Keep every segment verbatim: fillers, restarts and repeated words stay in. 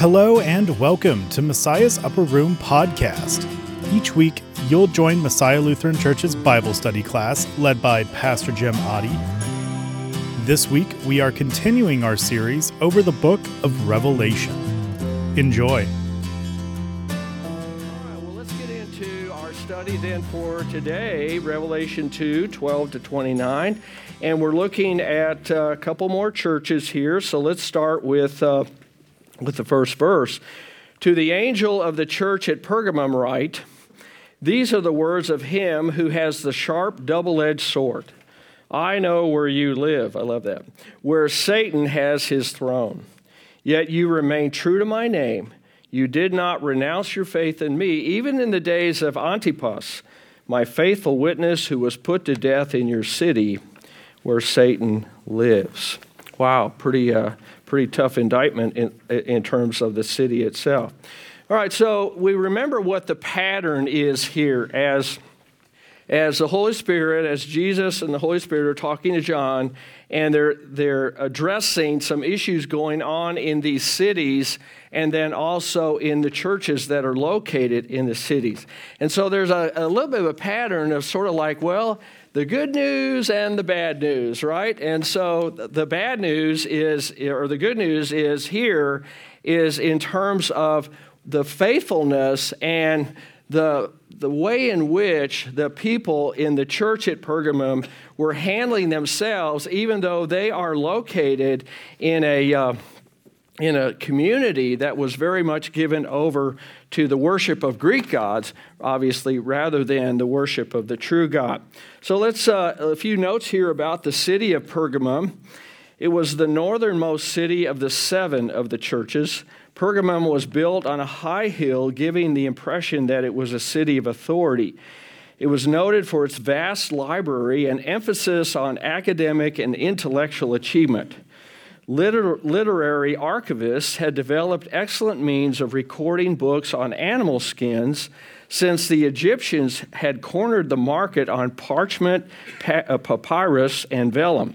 Hello and welcome to Messiah's Upper Room Podcast. Each week, you'll join Messiah Lutheran Church's Bible study class led by Pastor Jim Otte. This week, we are continuing our series over the book of Revelation. Enjoy. All right, well, let's get into our study then for today, Revelation two, twelve to twenty-nine. And we're looking at a couple more churches here, so let's start with... Uh, With the first verse. To the angel of the church at Pergamum write, these are the words of him who has the sharp double-edged sword. I know where you live, I love that, where Satan has his throne. Yet you remain true to my name. You did not renounce your faith in me, even in the days of Antipas, my faithful witness who was put to death in your city where Satan lives. Wow, pretty uh, pretty tough indictment in, in terms of the city itself. All right, so we remember what the pattern is here as, as the Holy Spirit, as Jesus and the Holy Spirit are talking to John, and they're, they're addressing some issues going on in these cities and then also in the churches that are located in the cities. And so there's a, a little bit of a pattern of sort of like, well, the good news and the bad news, right? And so the bad news is, or the good news is here, is in terms of the faithfulness and the the way in which the people in the church at Pergamum were handling themselves, even though they are located in a uh, in a community that was very much given over to the worship of Greek gods, obviously, rather than the worship of the true God. So let's, uh, a few notes here about the city of Pergamum. It was the northernmost city of the seven of the churches. Pergamum was built on a high hill, giving the impression that it was a city of authority. It was noted for its vast library and emphasis on academic and intellectual achievement. Liter- literary archivists had developed excellent means of recording books on animal skins since the Egyptians had cornered the market on parchment, pa- papyrus, and vellum.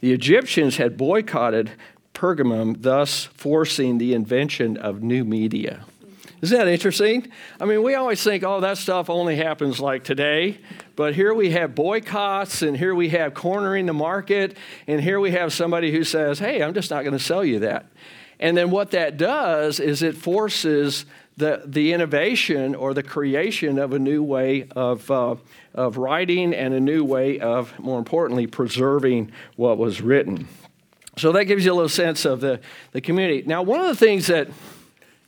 The Egyptians had boycotted Pergamum, thus forcing the invention of new media. Isn't that interesting? I mean, we always think, oh, that stuff only happens like today. But here we have boycotts, and here we have cornering the market, and here we have somebody who says, hey, I'm just not going to sell you that. And then what that does is it forces the the innovation or the creation of a new way of uh, of writing and a new way of, more importantly, preserving what was written. So that gives you a little sense of the, the community. Now, one of the things that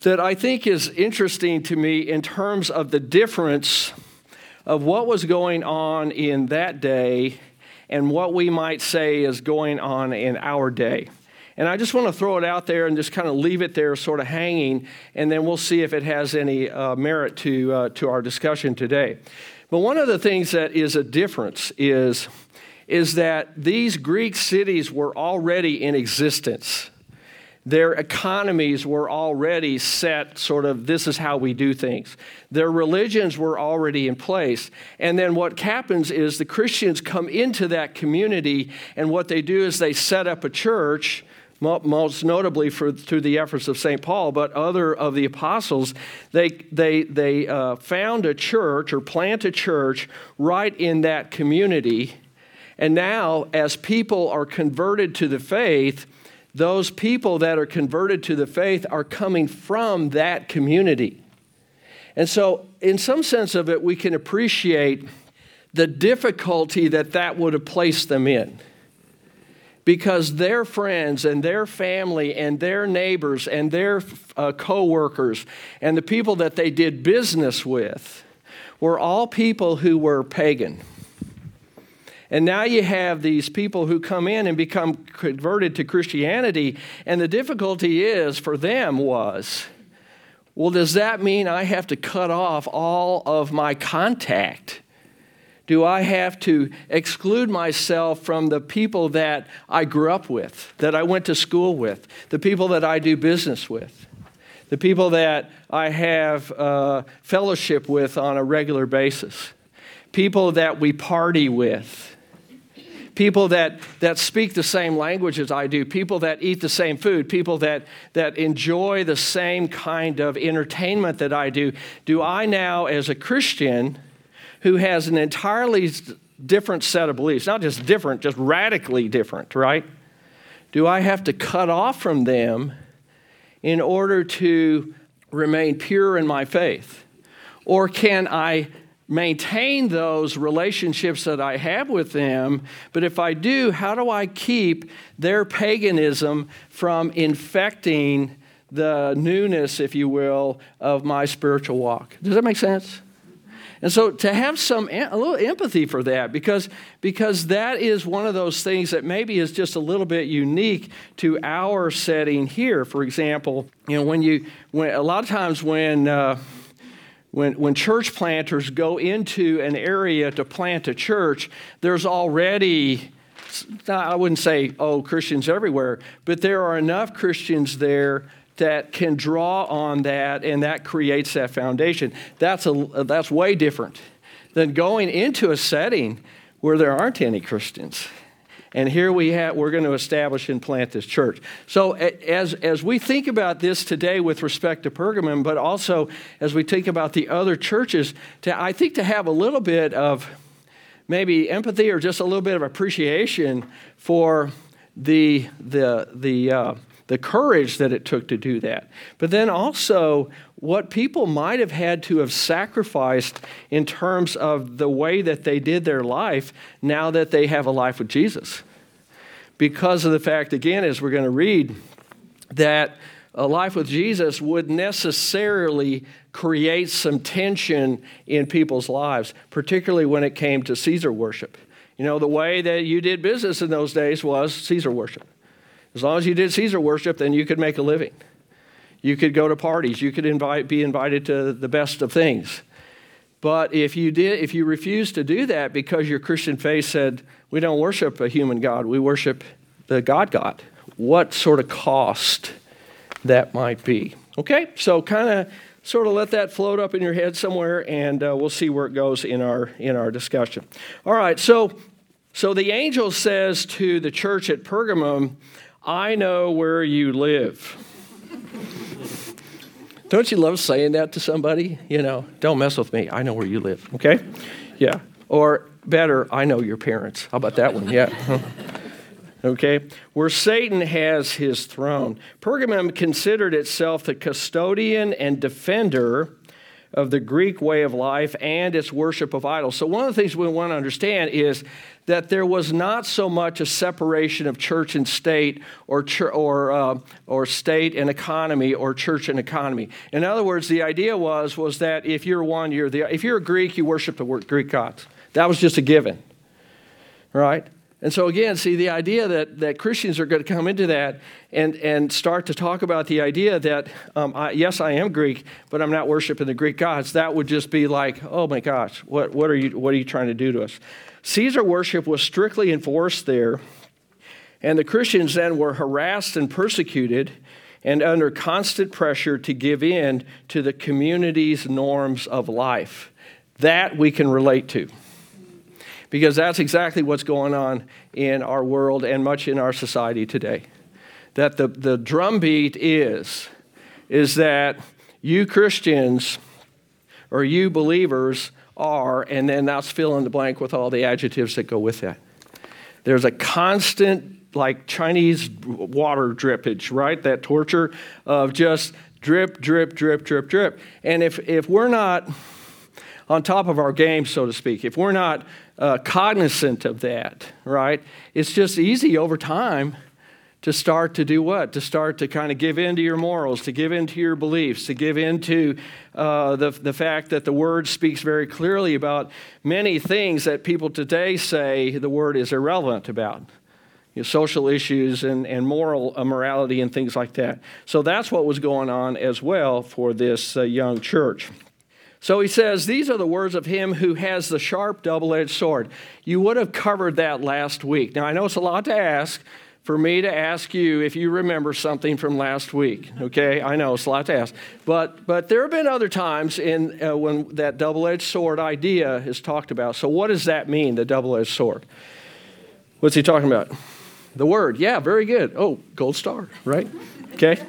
that I think is interesting to me in terms of the difference of what was going on in that day and what we might say is going on in our day. And I just want to throw it out there and just kind of leave it there sort of hanging, and then we'll see if it has any uh, merit to uh, to our discussion today. But one of the things that is a difference is, is that these Greek cities were already in existence. Their economies were already set, sort of, this is how we do things. Their religions were already in place. And then what happens is the Christians come into that community, and what they do is they set up a church, most notably for, through the efforts of Saint Paul, but other of the apostles, they they they uh, found a church or plant a church right in that community. And now, as people are converted to the faith, those people that are converted to the faith are coming from that community. And so, in some sense of it, we can appreciate the difficulty that that would have placed them in, because their friends and their family and their neighbors and their uh, co-workers and the people that they did business with were all people who were pagan. And now you have these people who come in and become converted to Christianity, and the difficulty is, for them was, well, does that mean I have to cut off all of my contact? Do I have to exclude myself from the people that I grew up with, that I went to school with, the people that I do business with, the people that I have uh, fellowship with on a regular basis, people that we party with? people that, that speak the same language as I do, people that eat the same food, people that, that enjoy the same kind of entertainment that I do, do I now, as a Christian who has an entirely different set of beliefs, not just different, just radically different, right? Do I have to cut off from them in order to remain pure in my faith? Or can I maintain those relationships that I have with them? But if I do, how do I keep their paganism from infecting the newness, if you will, of my spiritual walk? Does that make sense? And so to have some a little empathy for that, because because that is one of those things that maybe is just a little bit unique to our setting here. For example, you know, when you when a lot of times when uh, when when church planters go into an area to plant a church, there's already, I wouldn't say oh Christians everywhere, but there are enough Christians there that can draw on that, and that creates that foundation. That's a that's way different than going into a setting where there aren't any Christians. And here we have we're going to establish and plant this church. So as as we think about this today with respect to Pergamum, but also as we think about the other churches, to, I think to have a little bit of maybe empathy or just a little bit of appreciation for the the the. Uh, the courage that it took to do that. But then also what people might have had to have sacrificed in terms of the way that they did their life now that they have a life with Jesus. Because of the fact, again, as we're going to read, that a life with Jesus would necessarily create some tension in people's lives, particularly when it came to Caesar worship. You know, the way that you did business in those days was Caesar worship. As long as you did Caesar worship, then you could make a living. You could go to parties. You could invite, be invited to the best of things. But if you did, if you refused to do that because your Christian faith said, we don't worship a human God, we worship the God God, what sort of cost that might be. Okay, so kind of sort of let that float up in your head somewhere, and uh, we'll see where it goes in our in our discussion. All right, so so the angel says to the church at Pergamum, I know where you live. Don't you love saying that to somebody? You know, don't mess with me. I know where you live, okay? Yeah. Or better, I know your parents. How about that one? Yeah. Okay. Where Satan has his throne. Pergamum considered itself the custodian and defender of the Greek way of life and its worship of idols. So one of the things we want to understand is that there was not so much a separation of church and state, or ch- or uh, or state and economy, or church and economy. In other words, the idea was was that if you're one, you're the if you're a Greek, you worship the Greek gods. That was just a given, right? And so again, see, the idea that, that Christians are going to come into that and, and start to talk about the idea that, um, I, yes, I am Greek, but I'm not worshiping the Greek gods, that would just be like, oh my gosh, what, what, are you, what are you trying to do to us? Caesar worship was strictly enforced there, and the Christians then were harassed and persecuted and under constant pressure to give in to the community's norms of life. That we can relate to. Because that's exactly what's going on in our world and much in our society today. That the, the drumbeat is, is that you Christians or you believers are, and then that's fill in the blank with all the adjectives that go with that. There's a constant, like Chinese water drippage, right? That torture of just drip, drip, drip, drip, drip. And if if we're not on top of our game, so to speak, if we're not uh, cognizant of that, right, it's just easy over time to start to do what? To start to kind of give in to your morals, to give in to your beliefs, to give in to uh, the, the fact that the Word speaks very clearly about many things that people today say the Word is irrelevant about. You know, social issues and, and moral uh, morality and things like that. So that's what was going on as well for this uh, young church. So he says, these are the words of him who has the sharp double-edged sword. You would have covered that last week. Now, I know it's a lot to ask for me to ask you if you remember something from last week, okay? I know, it's a lot to ask. But but there have been other times in uh, when that double-edged sword idea is talked about. So what does that mean, the double-edged sword? What's he talking about? The word. Yeah, very good. Oh, gold star, right? Okay.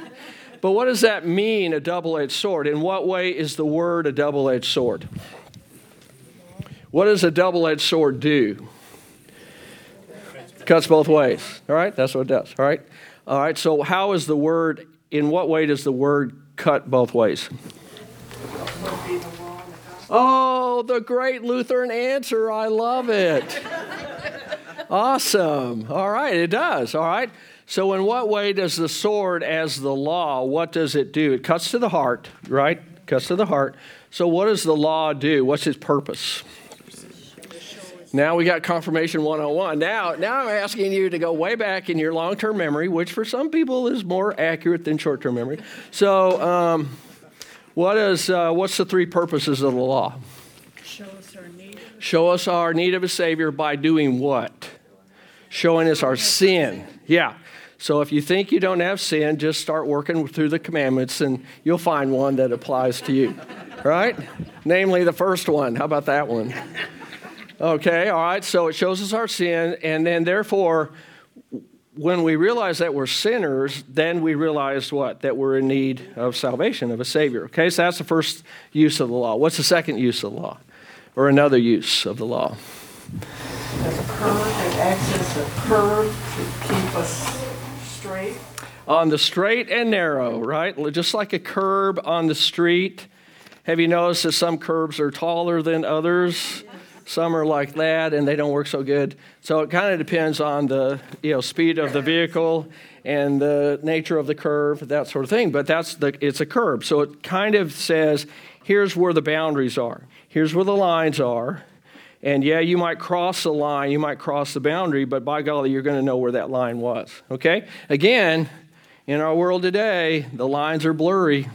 But what does that mean, a double-edged sword? In what way is the word a double-edged sword? What does a double-edged sword do? Cuts both ways. All right? That's what it does. All right? All right. So how is the word, in what way does the word cut both ways? Oh, the great Lutheran answer. I love it. Awesome. All right. It does. All right. So in what way does the sword as the law, what does it do? It cuts to the heart, right? Cuts to the heart. So what does the law do? What's its purpose? Now we got confirmation one oh one. Now, now I'm asking you to go way back in your long-term memory, which for some people is more accurate than short-term memory. So um, what is, uh, what's the three purposes of the law? Show us our need. Show us our need of a Savior by doing what? Showing us our sin. Yeah. So if you think you don't have sin, just start working through the commandments and you'll find one that applies to you. Right? Namely, the first one. How about that one? Okay, all right, so it shows us our sin, and then therefore, when we realize that we're sinners, then we realize what? That we're in need of salvation, of a Savior. Okay, so that's the first use of the law. What's the second use of the law? Or another use of the law? As a curve, it acts as a curve to keep us straight. On the straight and narrow, right? Just like a curb on the street. Have you noticed that some curbs are taller than others? Some are like that, and they don't work so good. So it kind of depends on the you know speed of the vehicle and the nature of the curve, that sort of thing. But that's the it's a curve. So it kind of says, here's where the boundaries are. Here's where the lines are. And yeah, you might cross the line, you might cross the boundary, but by golly, you're going to know where that line was. Okay? Again, in our world today, the lines are blurry.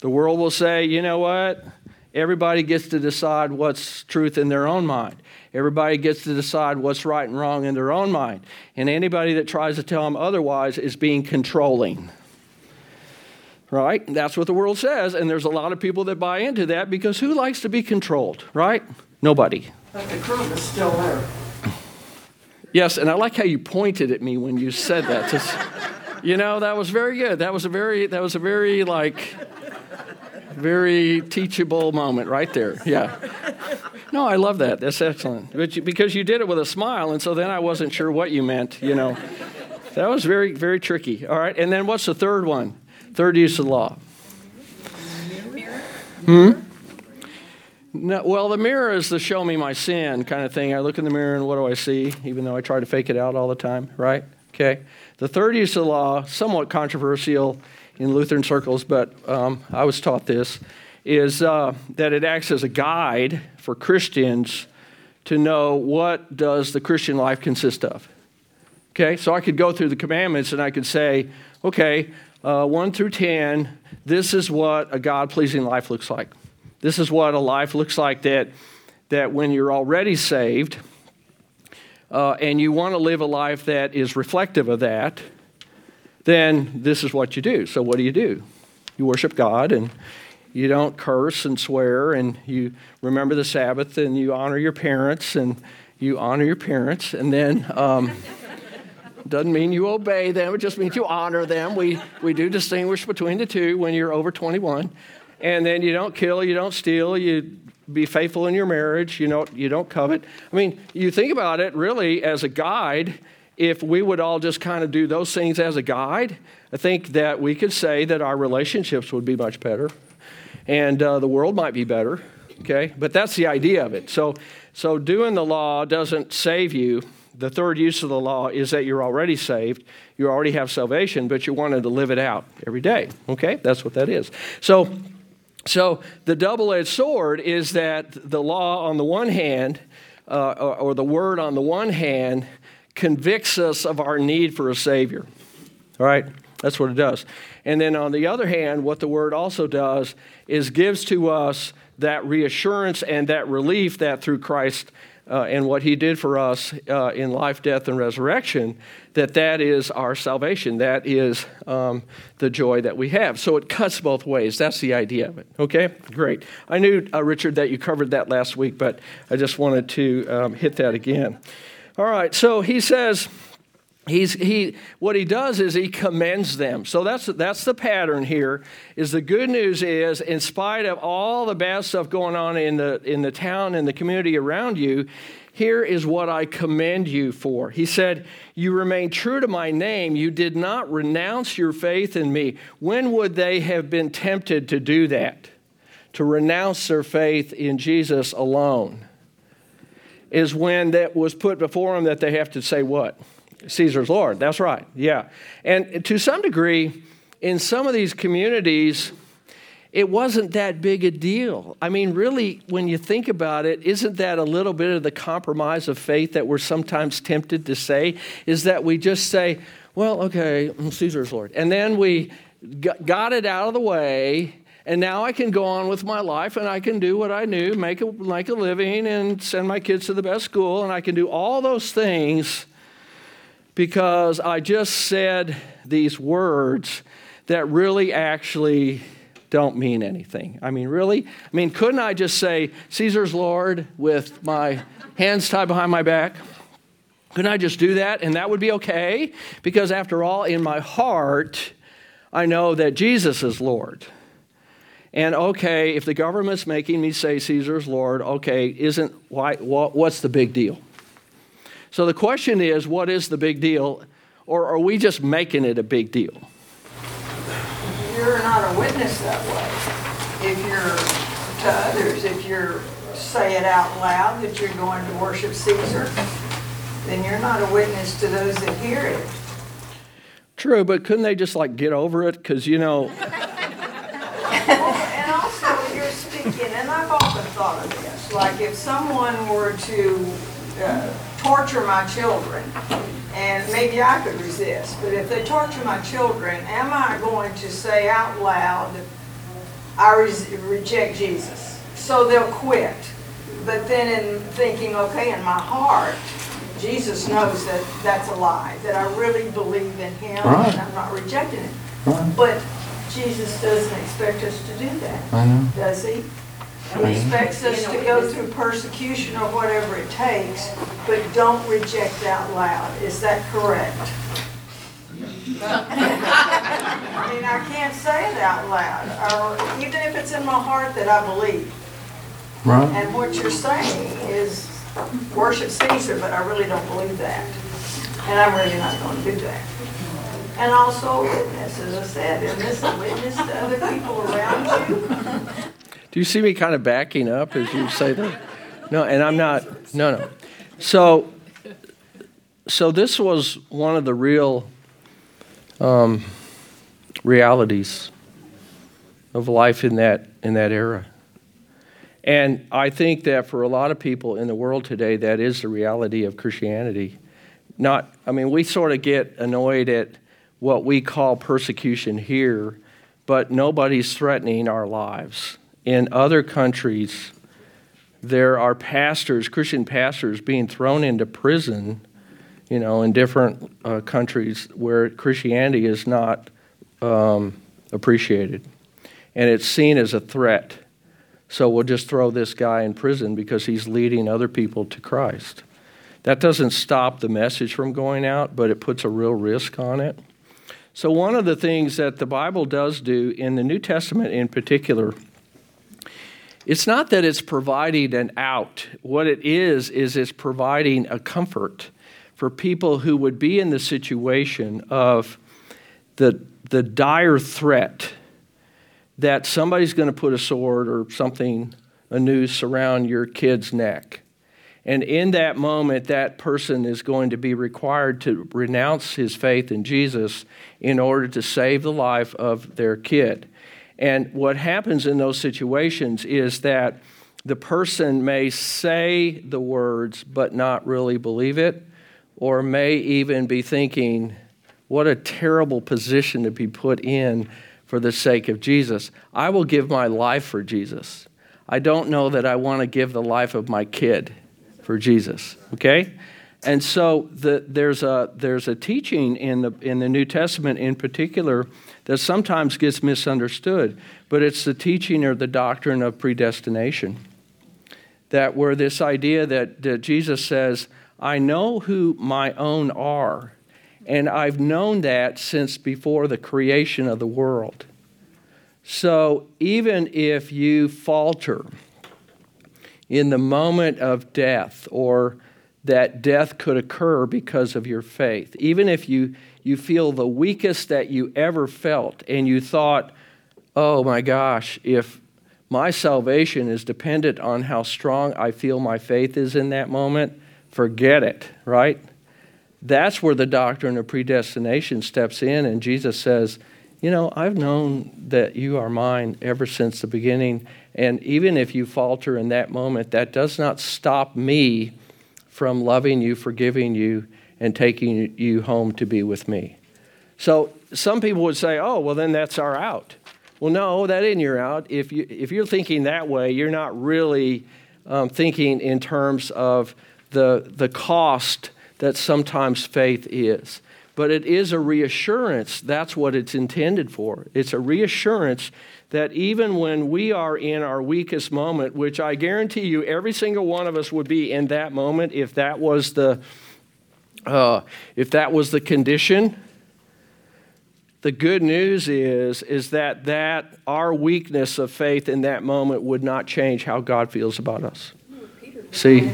The world will say, you know what? Everybody gets to decide what's truth in their own mind. Everybody gets to decide what's right and wrong in their own mind. And anybody that tries to tell them otherwise is being controlling. Right? That's what the world says. And there's a lot of people that buy into that because who likes to be controlled? Right? Nobody. But the curve is still there. Yes, and I like how you pointed at me when you said that. Just, you know, that was very good. That was a very, that was a very, like... very teachable moment right there. Yeah. No, I love that. That's excellent. But you, because you did it with a smile, and so then I wasn't sure what you meant, you know. That was very, very tricky. All right. And then what's the third one? Third use of the law. Mirror. Hmm? No, well, the mirror is the show me my sin kind of thing. I look in the mirror, and what do I see? Even though I try to fake it out all the time, right? Okay. The third use of the law, somewhat controversial in Lutheran circles, but um, I was taught this, is uh, that it acts as a guide for Christians to know what does the Christian life consist of. Okay, so I could go through the commandments and I could say, okay, uh, one through ten, this is what a God-pleasing life looks like. This is what a life looks like that, that when you're already saved uh, and you want to live a life that is reflective of that, then this is what you do. So what do you do? You worship God, and you don't curse and swear, and you remember the Sabbath, and you honor your parents, and you honor your parents, and then um, doesn't mean you obey them. It just means you honor them. We we do distinguish between the two when you're over twenty-one, and then you don't kill, you don't steal, you be faithful in your marriage, you don't you don't covet. I mean, you think about it really as a guide. If we would all just kind of do those things as a guide, I think that we could say that our relationships would be much better, and uh, the world might be better, okay? But that's the idea of it. So so doing the law doesn't save you. The third use of the law is that you're already saved. You already have salvation, but you wanted to live it out every day, okay? That's what that is. So, so the double-edged sword is that the law on the one hand, uh, or, or the word on the one hand, convicts us of our need for a Savior. All right? That's what it does. And then on the other hand, what the Word also does is gives to us that reassurance and that relief that through Christ uh, and what He did for us uh, in life, death, and resurrection, that that is our salvation. That is um, the joy that we have. So it cuts both ways. That's the idea of it. Okay? Great. I knew, uh, Richard, that you covered that last week, but I just wanted to um, hit that again. All right, so he says, he's he what he does is he commends them. So that's that's the pattern here. Is the good news is, in spite of all the bad stuff going on in the in the town and the community around you, here is what I commend you for. He said, you remain true to my name. You did not renounce your faith in me. When would they have been tempted to do that? To renounce their faith in Jesus alone is when that was put before them that they have to say what? Caesar's Lord. That's right. Yeah. And to some degree, in some of these communities, it wasn't that big a deal. I mean, really, when you think about it, isn't that a little bit of the compromise of faith that we're sometimes tempted to say? Is that we just say, well, okay, Caesar's Lord. And then we got it out of the way, and now I can go on with my life, and I can do what I knew, make a, make a living, and send my kids to the best school, and I can do all those things because I just said these words that really actually don't mean anything. I mean, really? I mean, couldn't I just say, Caesar's Lord, with my hands tied behind my back? Couldn't I just do that? And that would be okay? Because after all, in my heart, I know that Jesus is Lord. And okay, if the government's making me say Caesar's Lord, okay, isn't why? What, what's the big deal? So the question is, what is the big deal? Or are we just making it a big deal? You're not a witness that way. If you're to others, if you're say it out loud that you're going to worship Caesar, then you're not a witness to those that hear it. True, but couldn't they just like get over it? Because, you know. Well, and also you're speaking, and I've often thought of this, like if someone were to uh, torture my children, and maybe I could resist, but if they torture my children, am I going to say out loud, I re- reject Jesus? So they'll quit. But then in thinking, okay, in my heart, Jesus knows that that's a lie, that I really believe in him, right, and I'm not rejecting him. Right. But Jesus doesn't expect us to do that, I know. Does he? He expects us to go through persecution or whatever it takes, but don't reject out loud. Is that correct? I mean, I can't say it out loud, or even if it's in my heart that I believe. Right. And what you're saying is worship Caesar, but I really don't believe that. And I'm really not going to do that. And also witness, as I said, and this a witness to other people around you. Do you see me kind of backing up as you say that? No, and I'm not. No, no. So, so this was one of the real um, realities of life in that in that era, and I think that for a lot of people in the world today, that is the reality of Christianity. Not, I mean, we sort of get annoyed at what we call persecution here, but nobody's threatening our lives. In other countries, there are pastors, Christian pastors, being thrown into prison, you know, in different uh, countries where Christianity is not um, appreciated. And it's seen as a threat. So we'll just throw this guy in prison because he's leading other people to Christ. That doesn't stop the message from going out, but it puts a real risk on it. So one of the things that the Bible does do, in the New Testament in particular, it's not that it's providing an out. What it is, is it's providing a comfort for people who would be in the situation of the the dire threat that somebody's going to put a sword or something, a noose around your kid's neck. And in that moment, that person is going to be required to renounce his faith in Jesus in order to save the life of their kid. And what happens in those situations is that the person may say the words but not really believe it, or may even be thinking, what a terrible position to be put in for the sake of Jesus. I will give my life for Jesus. I don't know that I want to give the life of my kid for Jesus, okay? And so the, there's a there's a teaching in the in the New Testament in particular that sometimes gets misunderstood, but it's the teaching or the doctrine of predestination. That where this idea that, that Jesus says, I know who my own are, and I've known that since before the creation of the world. So even if you falter in the moment of death, or that death could occur because of your faith, even if you, you feel the weakest that you ever felt, and you thought, oh my gosh, if my salvation is dependent on how strong I feel my faith is in that moment, forget it, right? That's where the doctrine of predestination steps in, and Jesus says, you know, I've known that you are mine ever since the beginning, and even if you falter in that moment, that does not stop me from loving you, forgiving you, and taking you home to be with me. So some people would say, oh, well, then that's our out. Well, no, that isn't your out. If you, if you're thinking that way, you're not really um, thinking in terms of the the cost that sometimes faith is. But it is a reassurance. That's what it's intended for. It's a reassurance that even when we are in our weakest moment, which I guarantee you every single one of us would be in that moment if that was the uh, if that was the condition, the good news is is that that our weakness of faith in that moment would not change how God feels about us. See?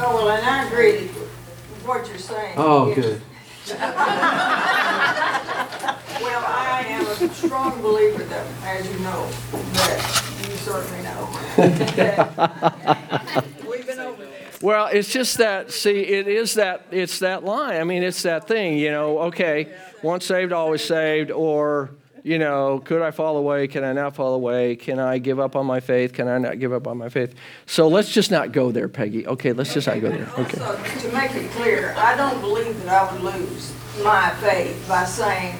Oh, well, and I agree with what you're saying. Oh, yes. Good. Well, I am a strong believer, that, as you know, that you certainly know. We've been over there. Well, it's just that, see, it is that, it's that line. I mean, it's that thing, you know, okay, once saved, always saved, or... You know, could I fall away? Can I not fall away? Can I give up on my faith? Can I not give up on my faith? So let's just not go there, Peggy. Okay, let's okay, just not go there. Okay. Also, to make it clear, I don't believe that I would lose my faith by saying,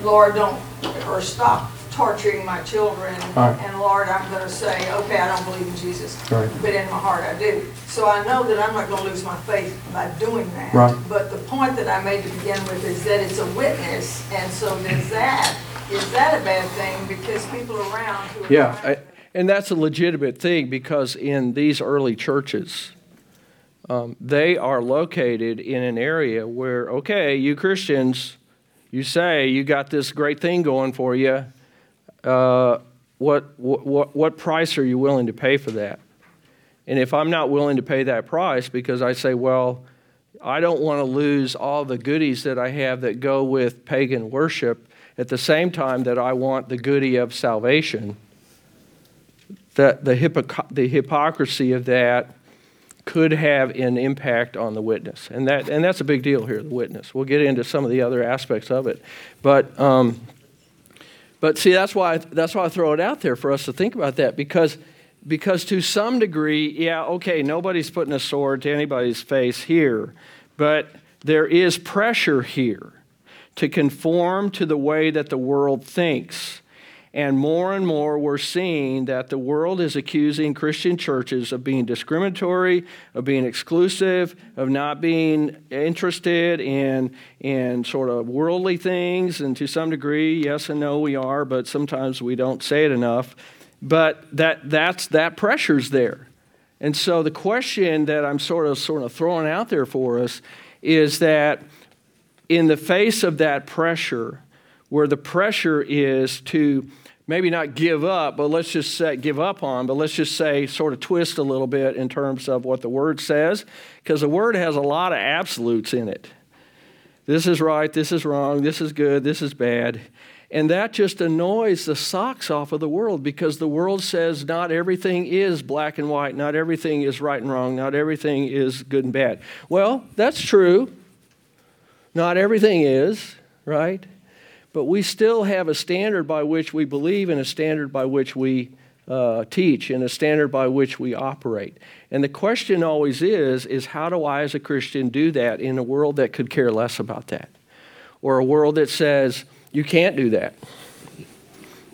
Lord, don't, or stop torturing my children. Right. And Lord, I'm going to say, okay, I don't believe in Jesus. Right. But in my heart, I do. So I know that I'm not going to lose my faith by doing that. Right. But the point that I made to begin with is that it's a witness. And so there's that. Is that a bad thing? Because people around... Who are yeah, I, and that's a legitimate thing, because in these early churches, um, they are located in an area where, okay, you Christians, you say you got this great thing going for you. Uh, what, what, what price are you willing to pay for that? And if I'm not willing to pay that price, because I say, well, I don't want to lose all the goodies that I have that go with pagan worship, at the same time that I want the goodie of salvation, that the, hypocr- the hypocrisy of that could have an impact on the witness. And that and that's a big deal here, the witness. We'll get into some of the other aspects of it. But um, but see, that's why I, that's why I throw it out there for us to think about that, because because to some degree, yeah, okay, nobody's putting a sword to anybody's face here, but there is pressure here to conform to the way that the world thinks. And more and more we're seeing that the world is accusing Christian churches of being discriminatory, of being exclusive, of not being interested in, in sort of worldly things. And to some degree, yes and no, we are, but sometimes we don't say it enough. But that that's that pressure's there. And so the question that I'm sort of sort of throwing out there for us is that, in the face of that pressure, where the pressure is to maybe not give up, but let's just say give up on, but let's just say sort of twist a little bit in terms of what the Word says, because the Word has a lot of absolutes in it. This is right, this is wrong, this is good, this is bad. And that just annoys the socks off of the world, because the world says not everything is black and white, not everything is right and wrong, not everything is good and bad. Well, that's true. Not everything is, right? But we still have a standard by which we believe, and a standard by which we uh, teach, and a standard by which we operate. And the question always is, is how do I as a Christian do that in a world that could care less about that? Or a world that says, you can't do that.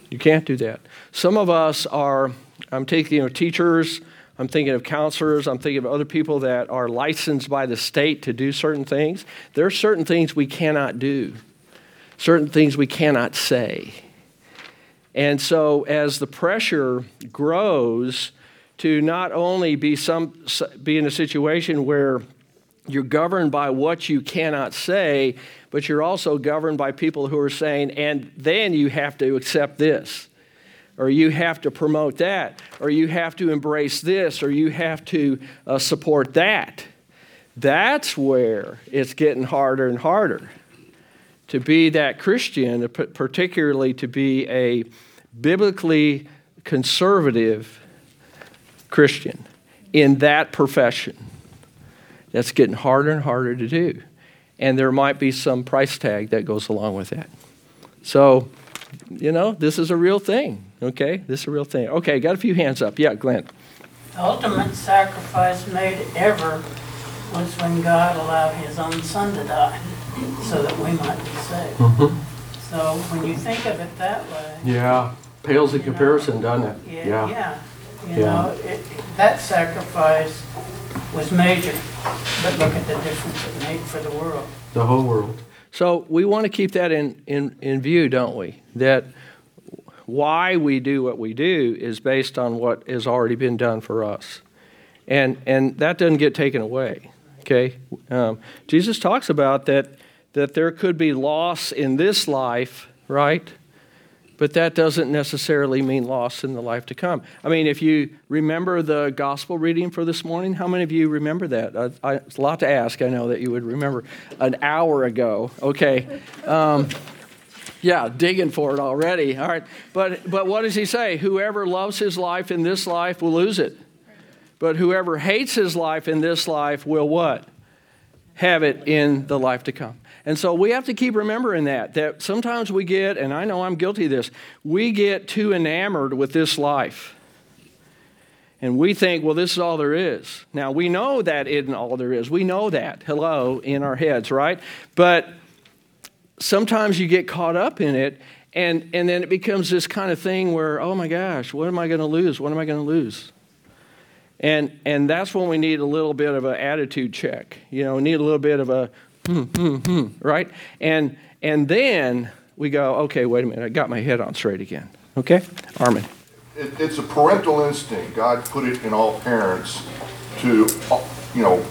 You can't do that. Some of us are, I'm thinking of teachers, I'm thinking of counselors, I'm thinking of other people that are licensed by the state to do certain things. There are certain things we cannot do, certain things we cannot say. And so as the pressure grows to not only be some be in a situation where you're governed by what you cannot say, but you're also governed by people who are saying, and then you have to accept this, or you have to promote that, or you have to embrace this, or you have to uh, support that. That's where it's getting harder and harder to be that Christian, particularly to be a biblically conservative Christian in that profession. That's getting harder and harder to do. And there might be some price tag that goes along with that. So, you know, this is a real thing, okay? This is a real thing. Okay, got a few hands up. Yeah, Glenn. The ultimate sacrifice made ever was when God allowed his own son to die so that we might be saved. Mm-hmm. So when you think of it that way. Yeah, pales in comparison, know, doesn't it? Yeah. Yeah. yeah. You yeah. know, it, that sacrifice was major, but look at the difference it made for the world. The whole world. So we want to keep that in, in, in view, don't we? That why we do what we do is based on what has already been done for us. And and that doesn't get taken away, okay? Um, Jesus talks about that that there could be loss in this life, right? But that doesn't necessarily mean loss in the life to come. I mean, if you remember the gospel reading for this morning, how many of you remember that? I, I, it's a lot to ask, I know, that you would remember an hour ago. Okay. Um, yeah, digging for it already. All right. But, but what does he say? Whoever loves his life in this life will lose it. But whoever hates his life in this life will what? Have it in the life to come. And so we have to keep remembering that, that sometimes we get, and I know I'm guilty of this, we get too enamored with this life. And we think, well, this is all there is. Now, we know that isn't all there is. We know that, hello, in our heads, right? But sometimes you get caught up in it, and, and then it becomes this kind of thing where, oh my gosh, what am I going to lose? What am I going to lose? And and that's when we need a little bit of an attitude check. You know, we need a little bit of a, hmm, hmm, hmm, right? And and then we go, okay, wait a minute, I got my head on straight again. Okay? Armin. It, it's a parental instinct. God put it in all parents to, you know,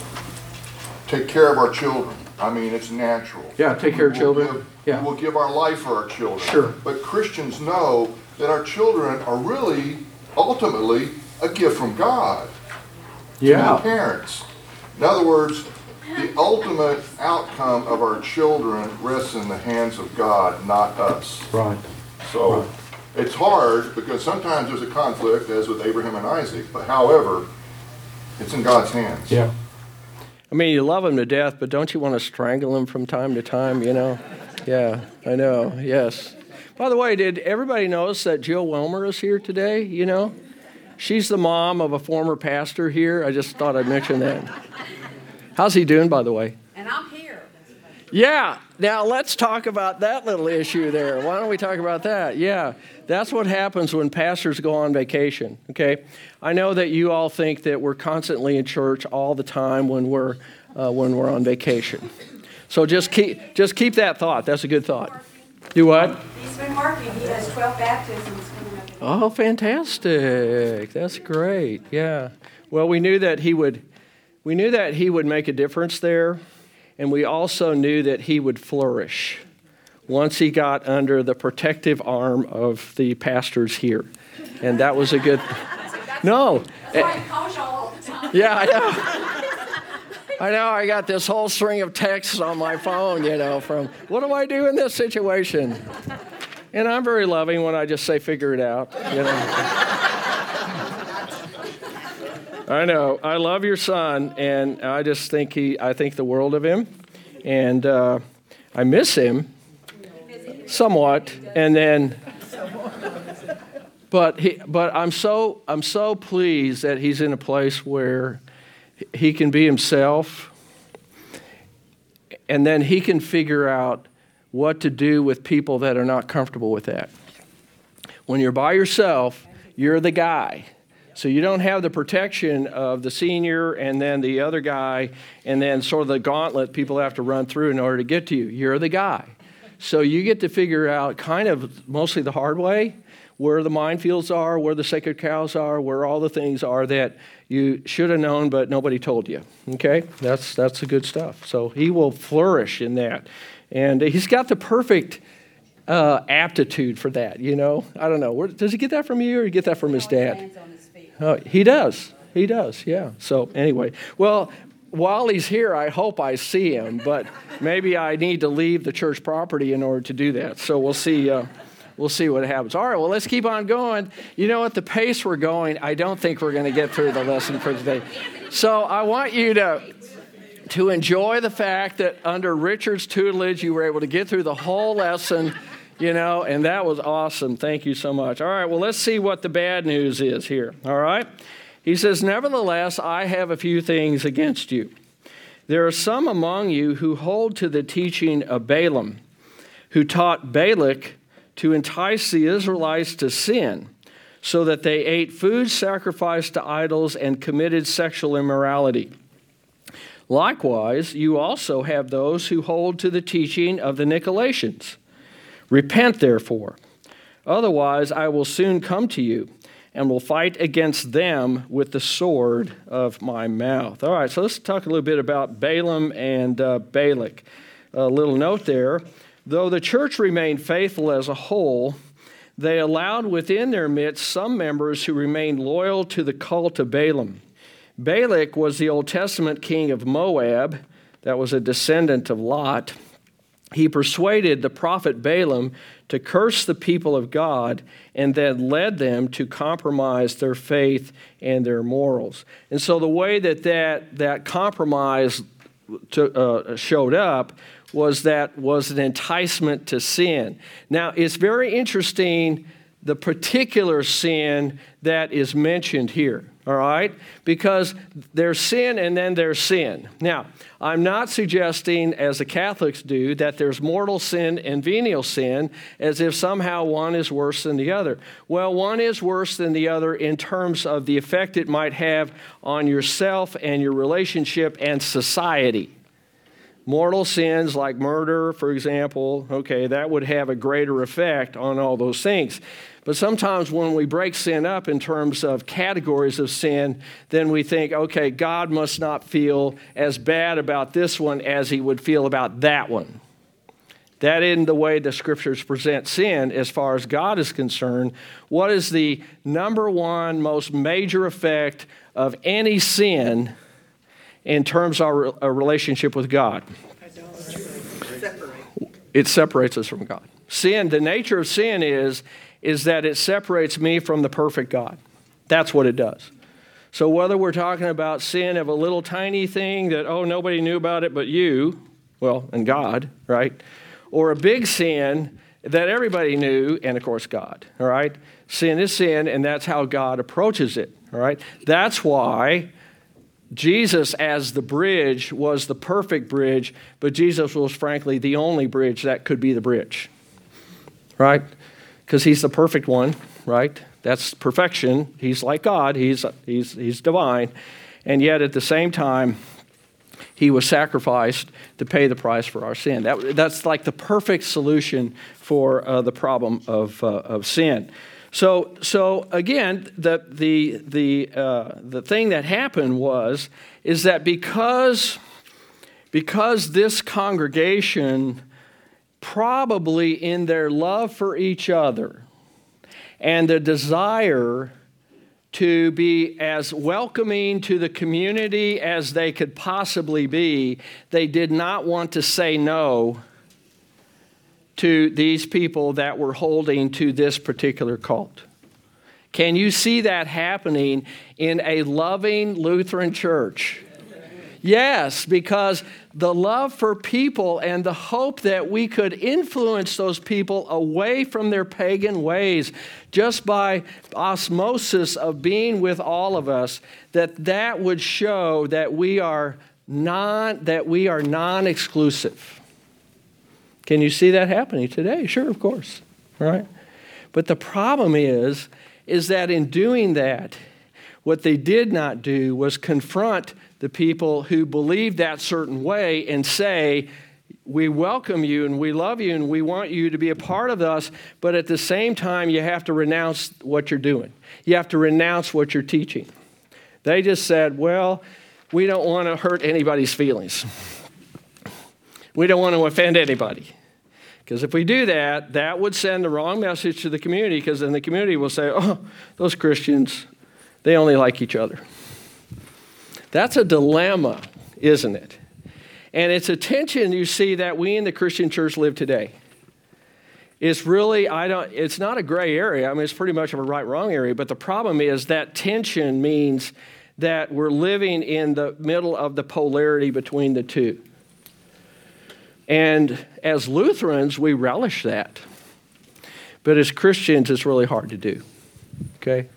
take care of our children. I mean, it's natural. Yeah, take care of children. Give, yeah. We will give our life for our children. Sure. But Christians know that our children are really, ultimately, a gift from God. Yeah. To parents. In other words, the ultimate outcome of our children rests in the hands of God, not us. Right. So right. It's hard because sometimes there's a conflict, as with Abraham and Isaac, but however, it's in God's hands. Yeah. I mean, you love them to death, but don't you want to strangle them from time to time, you know? Yeah, I know, yes. By the way, did everybody notice that Jill Wilmer is here today, you know? She's the mom of a former pastor here. I just thought I'd mention that. How's he doing, by the way? And I'm here. Yeah. Now, let's talk about that little issue there. Why don't we talk about that? Yeah. That's what happens when pastors go on vacation, okay? I know that you all think that we're constantly in church all the time when we're uh, when we're on vacation. So just keep, just keep that thought. That's a good thought. Do what? He's been working. He has twelve baptisms. Oh, fantastic. That's great. Yeah. Well, we knew that he would we knew that he would make a difference there, and we also knew that he would flourish once he got under the protective arm of the pastors here. And that was a good No. That's why I call y'all all the time. Yeah, I know. I know I got this whole string of texts on my phone, you know, from what do I do in this situation? And I'm very loving when I just say, figure it out. You know? I know. I love your son, and I just think he, I think the world of him. And uh, I miss him somewhat. And then, but he, but I'm so, I'm so pleased that he's in a place where he can be himself, and then he can figure out what to do with people that are not comfortable with that. When you're by yourself, you're the guy. So you don't have the protection of the senior and then the other guy and then sort of the gauntlet people have to run through in order to get to you. You're the guy. So you get to figure out kind of mostly the hard way where the minefields are, where the sacred cows are, where all the things are that you should have known, but nobody told you. Okay? That's that's the good stuff. So he will flourish in that. And he's got the perfect uh, aptitude for that, you know? I don't know. Where, does he get that from you, or you get that from his dad? Oh, he does. He does, yeah. So anyway, well, while he's here, I hope I see him, but maybe I need to leave the church property in order to do that. So we'll see. Uh, we'll see what happens. All right, well, let's keep on going. You know, at the pace we're going, I don't think we're going to get through the lesson for today. So I want you to to enjoy the fact that under Richard's tutelage, you were able to get through the whole lesson, you know, and that was awesome. Thank you so much. All right, well, let's see what the bad news is here. All right. He says, nevertheless, I have a few things against you. There are some among you who hold to the teaching of Balaam, who taught Balak to entice the Israelites to sin, so that they ate food sacrificed to idols and committed sexual immorality. Likewise, you also have those who hold to the teaching of the Nicolaitans. Repent, therefore. Otherwise, I will soon come to you, and will fight against them with the sword of my mouth. All right, so let's talk a little bit about Balaam and uh, Balak. A little note there. Though the church remained faithful as a whole, they allowed within their midst some members who remained loyal to the cult of Balaam. Balak was the Old Testament king of Moab, that was a descendant of Lot. He persuaded the prophet Balaam to curse the people of God and then led them to compromise their faith and their morals. And so the way that that, that compromise to, uh, showed up was that was an enticement to sin. Now, it's very interesting the particular sin that is mentioned here, all right? Because there's sin and then there's sin. Now, I'm not suggesting, as the Catholics do, that there's mortal sin and venial sin, as if somehow one is worse than the other. Well, one is worse than the other in terms of the effect it might have on yourself and your relationship and society. Mortal sins like murder, for example, okay, that would have a greater effect on all those things. But sometimes when we break sin up in terms of categories of sin, then we think, okay, God must not feel as bad about this one as he would feel about that one. That isn't the way the scriptures present sin as far as God is concerned. What is the number one most major effect of any sin in terms of our relationship with God? It separates us from God. Sin, the nature of sin is, is that it separates me from the perfect God. That's what it does. So whether we're talking about sin of a little tiny thing that, oh, nobody knew about it but you, well, and God, right? Or a big sin that everybody knew, and of course God, all right? Sin is sin, and that's how God approaches it, all right? That's why Jesus as the bridge was the perfect bridge, but Jesus was frankly the only bridge that could be the bridge, right? Because he's the perfect one, right? That's perfection. He's like God. He's, he's, he's divine. And yet at the same time, he was sacrificed to pay the price for our sin. That, that's like the perfect solution for uh, the problem of, uh, of sin. So, so again, the the the uh, the thing that happened was is that because because this congregation probably in their love for each other and the desire to be as welcoming to the community as they could possibly be, they did not want to say no to these people that were holding to this particular cult. Can you see that happening in a loving Lutheran church? Yes, because the love for people and the hope that we could influence those people away from their pagan ways just by osmosis of being with all of us, that that would show that we are non, that we are non-exclusive. Can you see that happening today? Sure, of course, all right? But the problem is, is that in doing that, what they did not do was confront the people who believed that certain way and say, we welcome you and we love you and we want you to be a part of us, but at the same time, you have to renounce what you're doing. You have to renounce what you're teaching. They just said, well, we don't want to hurt anybody's feelings. We don't want to offend anybody. Because if we do that, that would send the wrong message to the community, because then the community will say, oh, those Christians, they only like each other. That's a dilemma, isn't it? And it's a tension you see that we in the Christian church live today. It's really, I don't, it's not a gray area. I mean, it's pretty much of a right-wrong area, but the problem is that tension means that we're living in the middle of the polarity between the two. And as Lutherans, we relish that. But as Christians, it's really hard to do, okay?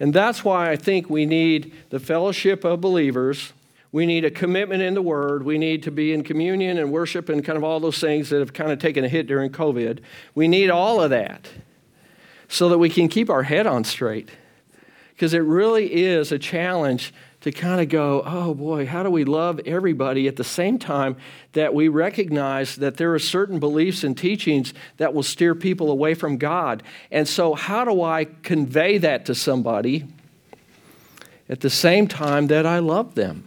And that's why I think we need the fellowship of believers. We need a commitment in the Word. We need to be in communion and worship and kind of all those things that have kind of taken a hit during COVID. We need all of that so that we can keep our head on straight. Because it really is a challenge to kind of go, oh boy, how do we love everybody at the same time that we recognize that there are certain beliefs and teachings that will steer people away from God? And so how do I convey that to somebody at the same time that I love them?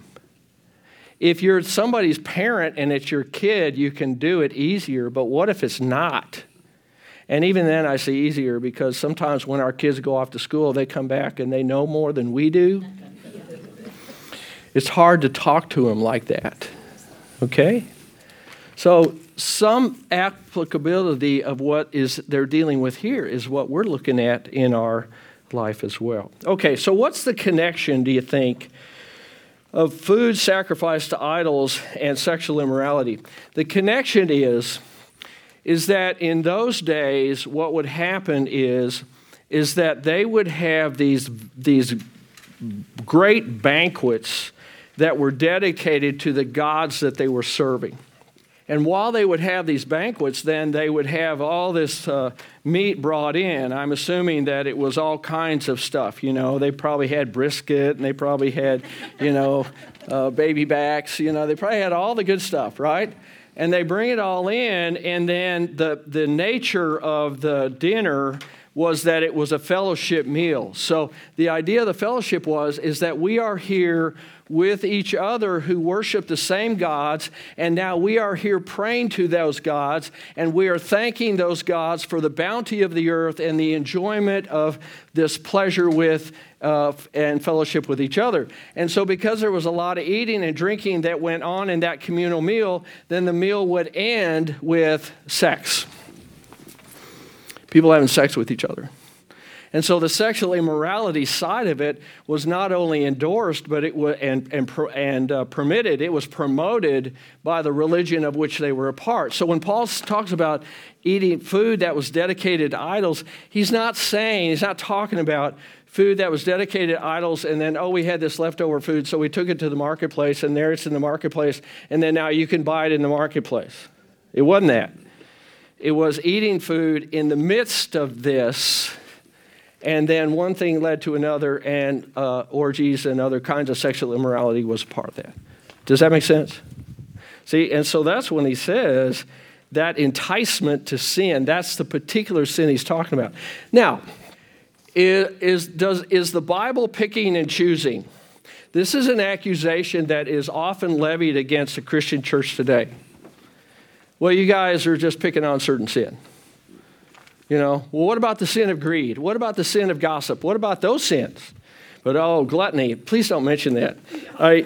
If you're somebody's parent and it's your kid, you can do it easier, but what if it's not? And even then I say easier because sometimes when our kids go off to school, they come back and they know more than we do. It's hard to talk to them like that, okay? So some applicability of what is they're dealing with here is what we're looking at in our life as well. Okay, so what's the connection, do you think, of food sacrificed to idols and sexual immorality? The connection is, is that in those days, what would happen is, is that they would have these, these great banquets that were dedicated to the gods that they were serving. And while they would have these banquets, then they would have all this uh, meat brought in. I'm assuming that it was all kinds of stuff, you know. They probably had brisket, and they probably had, you know, uh, baby backs, you know. They probably had all the good stuff, right? And they bring it all in, and then the, the nature of the dinner was that it was a fellowship meal. So the idea of the fellowship was, is that we are here with each other who worship the same gods, and now we are here praying to those gods, and we are thanking those gods for the bounty of the earth and the enjoyment of this pleasure with uh, and fellowship with each other. And so because there was a lot of eating and drinking that went on in that communal meal, then the meal would end with sex. People having sex with each other. And so the sexual immorality side of it was not only endorsed but it was, and, and, and uh, permitted, it was promoted by the religion of which they were a part. So when Paul talks about eating food that was dedicated to idols, he's not saying, he's not talking about food that was dedicated to idols and then, oh, we had this leftover food, so we took it to the marketplace, and there it's in the marketplace, and then now you can buy it in the marketplace. It wasn't that. It was eating food in the midst of this, and then one thing led to another, and uh, orgies and other kinds of sexual immorality was part of that. Does that make sense? See, and so that's when he says that enticement to sin, that's the particular sin he's talking about. Now, is, does, is the Bible picking and choosing? This is an accusation that is often levied against the Christian church today. Well, you guys are just picking on certain sin. You know, well, what about the sin of greed? What about the sin of gossip? What about those sins? But, oh, gluttony, please don't mention that. I,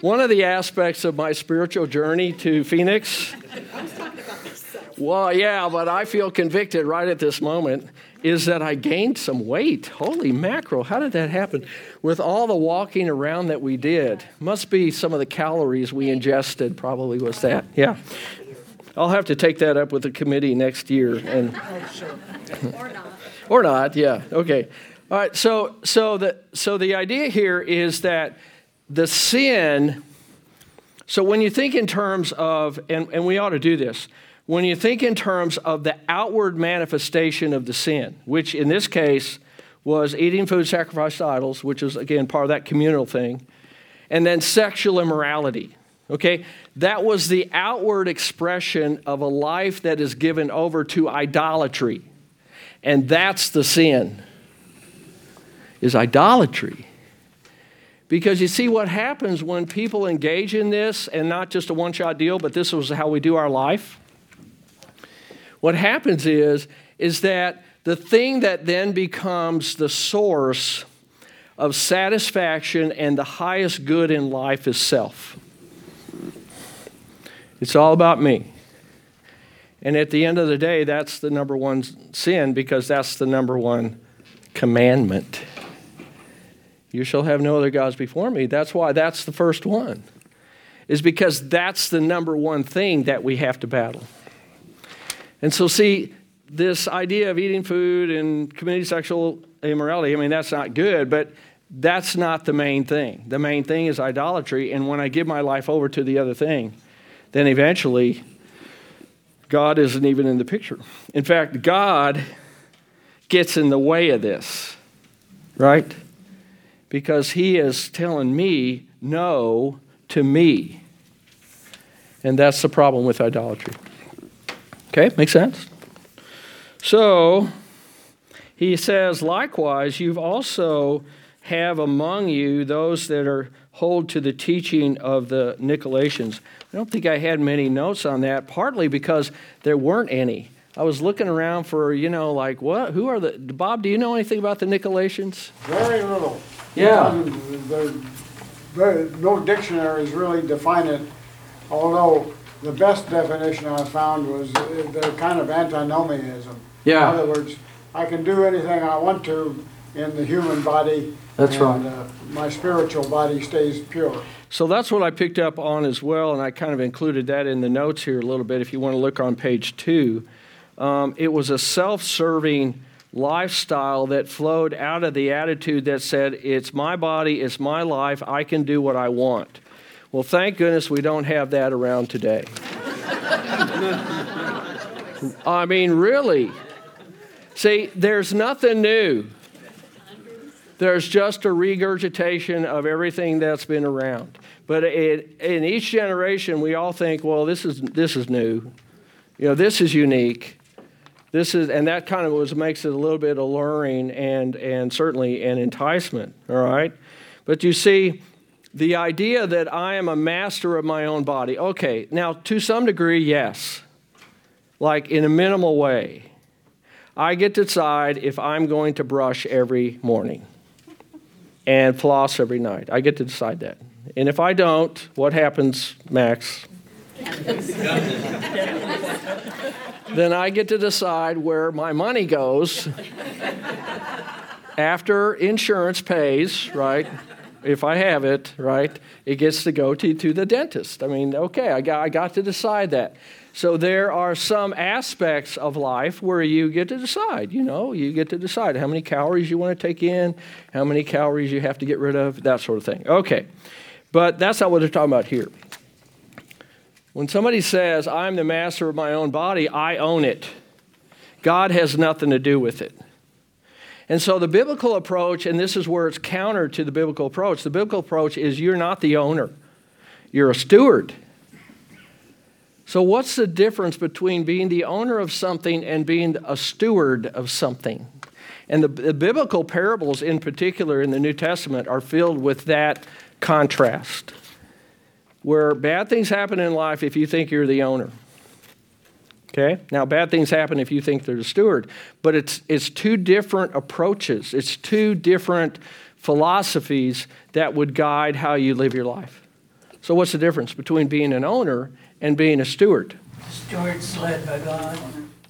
one of the aspects of my spiritual journey to Phoenix, well, yeah, but I feel convicted right at this moment, is that I gained some weight. Holy mackerel, how did that happen? With all the walking around that we did, must be some of the calories we ingested probably was that, yeah. I'll have to take that up with the committee next year. And or not. Or not, yeah, okay. All right, so so the, so the idea here is that the sin, so when you think in terms of, and, and we ought to do this, when you think in terms of the outward manifestation of the sin, which in this case was eating food sacrificed to idols, which is, again, part of that communal thing, and then sexual immorality. Okay, that was the outward expression of a life that is given over to idolatry. And that's the sin, is idolatry. Because you see what happens when people engage in this, and not just a one-shot deal, but this was how we do our life. What happens is, is that the thing that then becomes the source of satisfaction and the highest good in life is self. It's all about me. And at the end of the day, that's the number one sin, because that's the number one commandment. You shall have no other gods before me. That's why that's the first one, is because that's the number one thing that we have to battle. And so see, this idea of eating food and committing sexual immorality, I mean, that's not good, but that's not the main thing. The main thing is idolatry, and when I give my life over to the other thing, then eventually, God isn't even in the picture. In fact, God gets in the way of this, right? Because he is telling me no to me. And that's the problem with idolatry. Okay, make sense? So, he says, likewise, you've also have among you those that are hold to the teaching of the Nicolaitans. I don't think I had many notes on that, partly because there weren't any. I was looking around for, you know, like, what? Who are the... Bob, do you know anything about the Nicolaitans? Very little. Yeah. yeah. No dictionaries really define it, although the best definition I found was the kind of antinomianism. Yeah. In other words, I can do anything I want to in the human body. That's and, right. Uh, my spiritual body stays pure. So that's what I picked up on as well, and I kind of included that in the notes here a little bit. If you want to look on page two, um, it was a self-serving lifestyle that flowed out of the attitude that said, it's my body, it's my life, I can do what I want. Well, thank goodness we don't have that around today. I mean, really. See, there's nothing new. There's just a regurgitation of everything that's been around. But it, in each generation, we all think, well, this is this is new. You know, this is unique. This is, and that kind of was, makes it a little bit alluring and, and certainly an enticement, all right? But you see, the idea that I am a master of my own body, okay, now to some degree, yes, like in a minimal way. I get to decide if I'm going to brush every morning and floss every night. I get to decide that. And if I don't, what happens, Max? Then I get to decide where my money goes after insurance pays, right? If I have it, right? It gets to go to, to the dentist. I mean, okay, I got, I got to decide that. So there are some aspects of life where you get to decide, you know, you get to decide how many calories you want to take in, how many calories you have to get rid of, that sort of thing. Okay, but that's not what they're talking about here. When somebody says, I'm the master of my own body, I own it. God has nothing to do with it. And so the biblical approach, and this is where it's counter to the biblical approach, the biblical approach is you're not the owner, you're a steward. So what's the difference between being the owner of something and being a steward of something? And the, the biblical parables in particular in the New Testament are filled with that contrast, where bad things happen in life if you think you're the owner. Okay? Now, bad things happen if you think they're the steward, but it's, it's two different approaches. It's two different philosophies that would guide how you live your life. So what's the difference between being an owner and being a steward? Stewards led by God.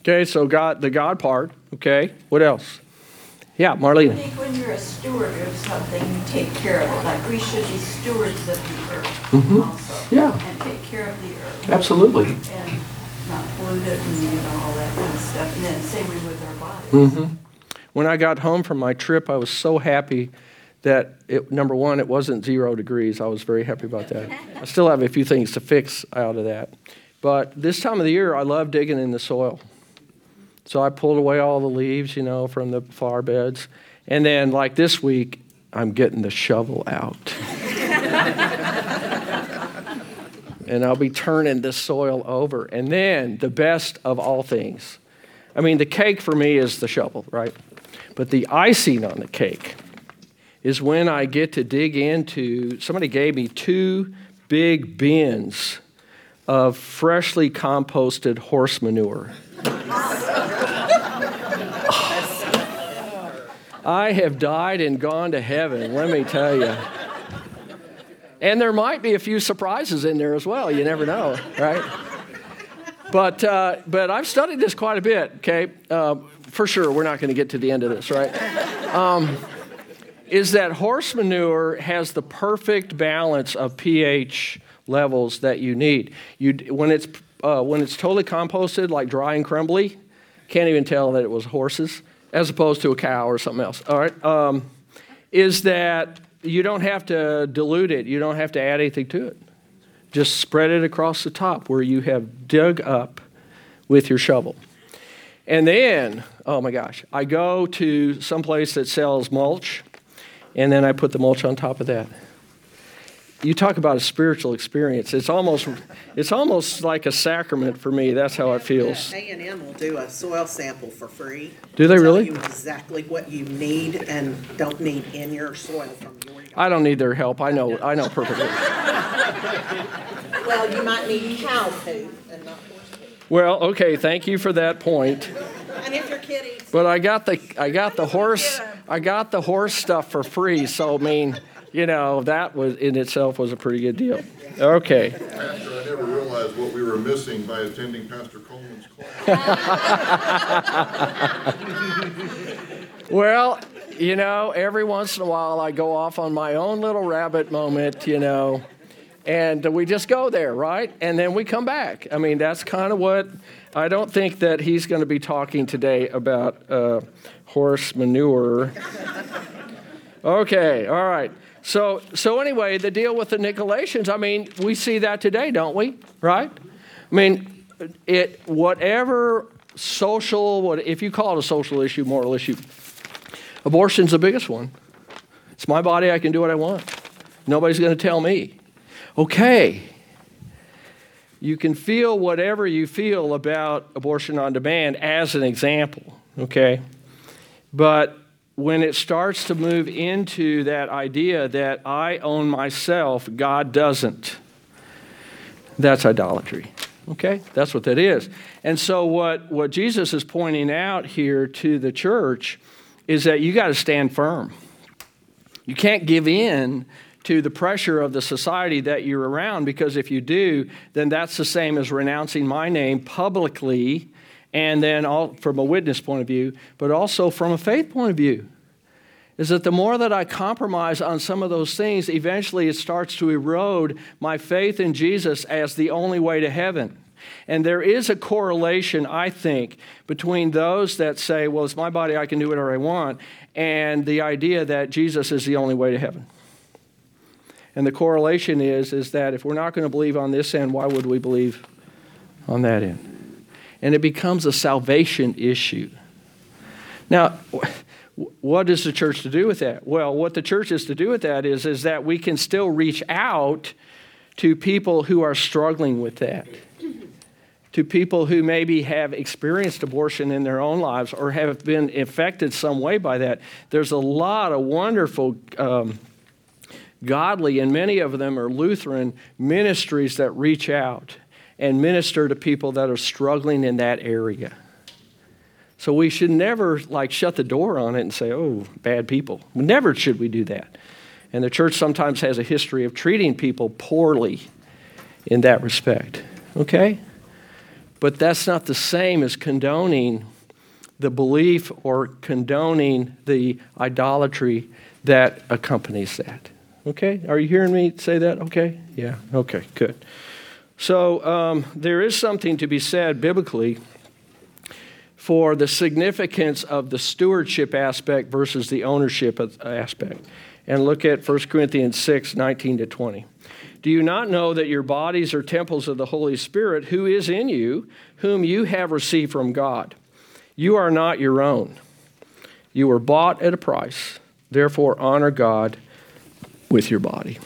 Okay, so God, the God part. Okay, what else? Yeah, Marlene. I think when you're a steward of something, you take care of it. Like we should be stewards of the earth mm-hmm. also. Yeah. And take care of the earth. Absolutely. And not pollute it and you know, all that kind of stuff. And then same with our bodies. Mm-hmm. When I got home from my trip, I was so happy that, it, number one, it wasn't zero degrees. I was very happy about that. I still have a few things to fix out of that. But this time of the year, I love digging in the soil. So I pulled away all the leaves, you know, from the flower beds. And then, like this week, I'm getting the shovel out. and I'll be turning this soil over. And then the best of all things. I mean, the cake for me is the shovel, right? But the icing on the cake is when I get to dig into, somebody gave me two big bins of freshly composted horse manure. Oh. I have died and gone to heaven, let me tell you. And there might be a few surprises in there as well, you never know, right? But uh, but I've studied this quite a bit, okay? Uh, for sure, we're not going to get to the end of this, right? Um, is that horse manure has the perfect balance of pH levels that you need. You when it's uh, when it's totally composted, like dry and crumbly, can't even tell that it was horses, as opposed to a cow or something else, all right? Um, is that you don't have to dilute it. You don't have to add anything to it. Just spread it across the top where you have dug up with your shovel. And then, oh my gosh, I go to someplace that sells mulch, and then I put the mulch on top of that. You talk about a spiritual experience. It's almost it's almost like a sacrament for me. That's how it feels. A and M will do a soil sample for free. Do they really? Tell you exactly what you need and don't need in your soil from your I don't need their help. I know I know perfectly. Well, you might need cow food and not horse food. Well, okay, thank you for that point. And if your kid eats. But I got the I got the horse I got the horse stuff for free, so I mean, you know, that was in itself was a pretty good deal. Okay. Pastor, I never realized what we were missing by attending Pastor Coleman's class. Well, you know, every once in a while I go off on my own little rabbit moment, you know. And we just go there, right? And then we come back. I mean, that's kind of what, I don't think that he's going to be talking today about uh, horse manure. Okay, all right. So so anyway, the deal with the Nicolaitans, I mean, we see that today, don't we? Right? I mean, it whatever social, what if you call it a social issue, moral issue, abortion's the biggest one. It's my body, I can do what I want. Nobody's going to tell me. Okay, you can feel whatever you feel about abortion on demand as an example, okay? But when it starts to move into that idea that I own myself, God doesn't, that's idolatry, okay? That's what that is. And so what, what Jesus is pointing out here to the church is that you got to stand firm. You can't give in to the pressure of the society that you're around, because if you do, then that's the same as renouncing my name publicly, and then all, from a witness point of view, but also from a faith point of view, is that the more that I compromise on some of those things, eventually it starts to erode my faith in Jesus as the only way to heaven. And there is a correlation, I think, between those that say, well, it's my body, I can do whatever I want, and the idea that Jesus is the only way to heaven. And the correlation is, is that if we're not going to believe on this end, why would we believe on that end? And it becomes a salvation issue. Now, what is the church to do with that? Well, what the church is to do with that is, is that we can still reach out to people who are struggling with that, to people who maybe have experienced abortion in their own lives or have been affected some way by that. There's a lot of wonderful um godly, and many of them are Lutheran ministries that reach out and minister to people that are struggling in that area. So we should never like shut the door on it and say, oh, bad people. Never should we do that. And the church sometimes has a history of treating people poorly in that respect. Okay? But that's not the same as condoning the belief or condoning the idolatry that accompanies that. Okay, are you hearing me say that? Okay, yeah, okay, good. So um, there is something to be said biblically for the significance of the stewardship aspect versus the ownership aspect. And look at First Corinthians six, nineteen to twenty. Do you not know that your bodies are temples of the Holy Spirit, who is in you, whom you have received from God? You are not your own. You were bought at a price. Therefore, honor God with your body.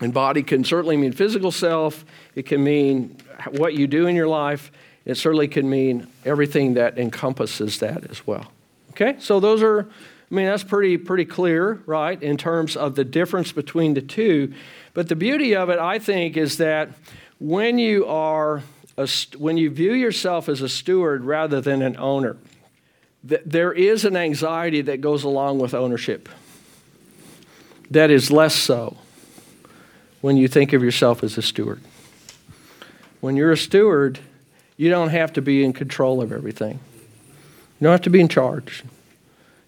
And body can certainly mean physical self. It can mean what you do in your life. It certainly can mean everything that encompasses that as well. Okay? So those are, I mean, that's pretty pretty clear, right, in terms of the difference between the two. But the beauty of it, I think, is that when you are, a, when you view yourself as a steward rather than an owner, th- there is an anxiety that goes along with ownership that is less so when you think of yourself as a steward. When you're a steward, you don't have to be in control of everything. You don't have to be in charge.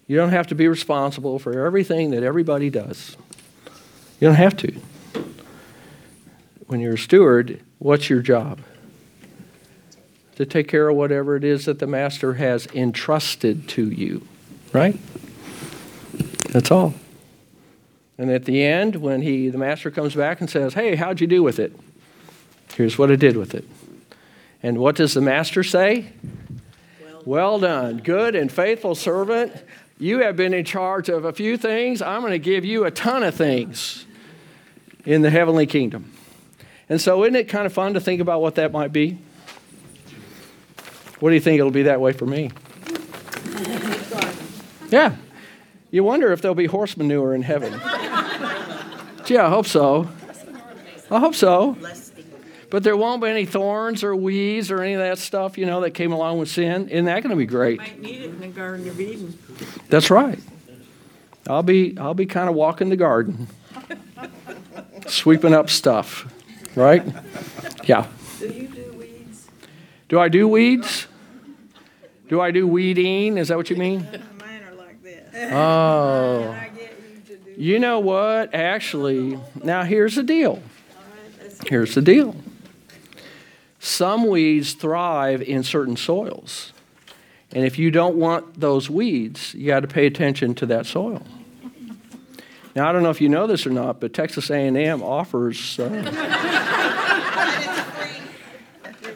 You don't have to be responsible for everything that everybody does. You don't have to. When you're a steward, what's your job? To take care of whatever it is that the master has entrusted to you, right? That's all. And at the end, when he, the master comes back and says, hey, how'd you do with it? Here's what I did with it. And what does the master say? Well, well done, good and faithful servant. You have been in charge of a few things. I'm going to give you a ton of things in the heavenly kingdom. And so isn't it kind of fun to think about what that might be? What do you think it'll be that way for me? Yeah. You wonder if there'll be horse manure in heaven. Gee, I hope so. I hope so. But there won't be any thorns or weeds or any of that stuff, you know, that came along with sin. Isn't that going to be great? Might need it in the Garden of Eden. That's right. I'll be I'll be kind of walking the garden, sweeping up stuff, right? Yeah. Do you do weeds? Do I do weeds? Do I do weeding? Is that what you mean? Oh, you know what? Actually, now here's the deal. Here's the deal. Some weeds thrive in certain soils. And if you don't want those weeds, you got to pay attention to that soil. Now, I don't know if you know this or not, but Texas A and M offers... Uh,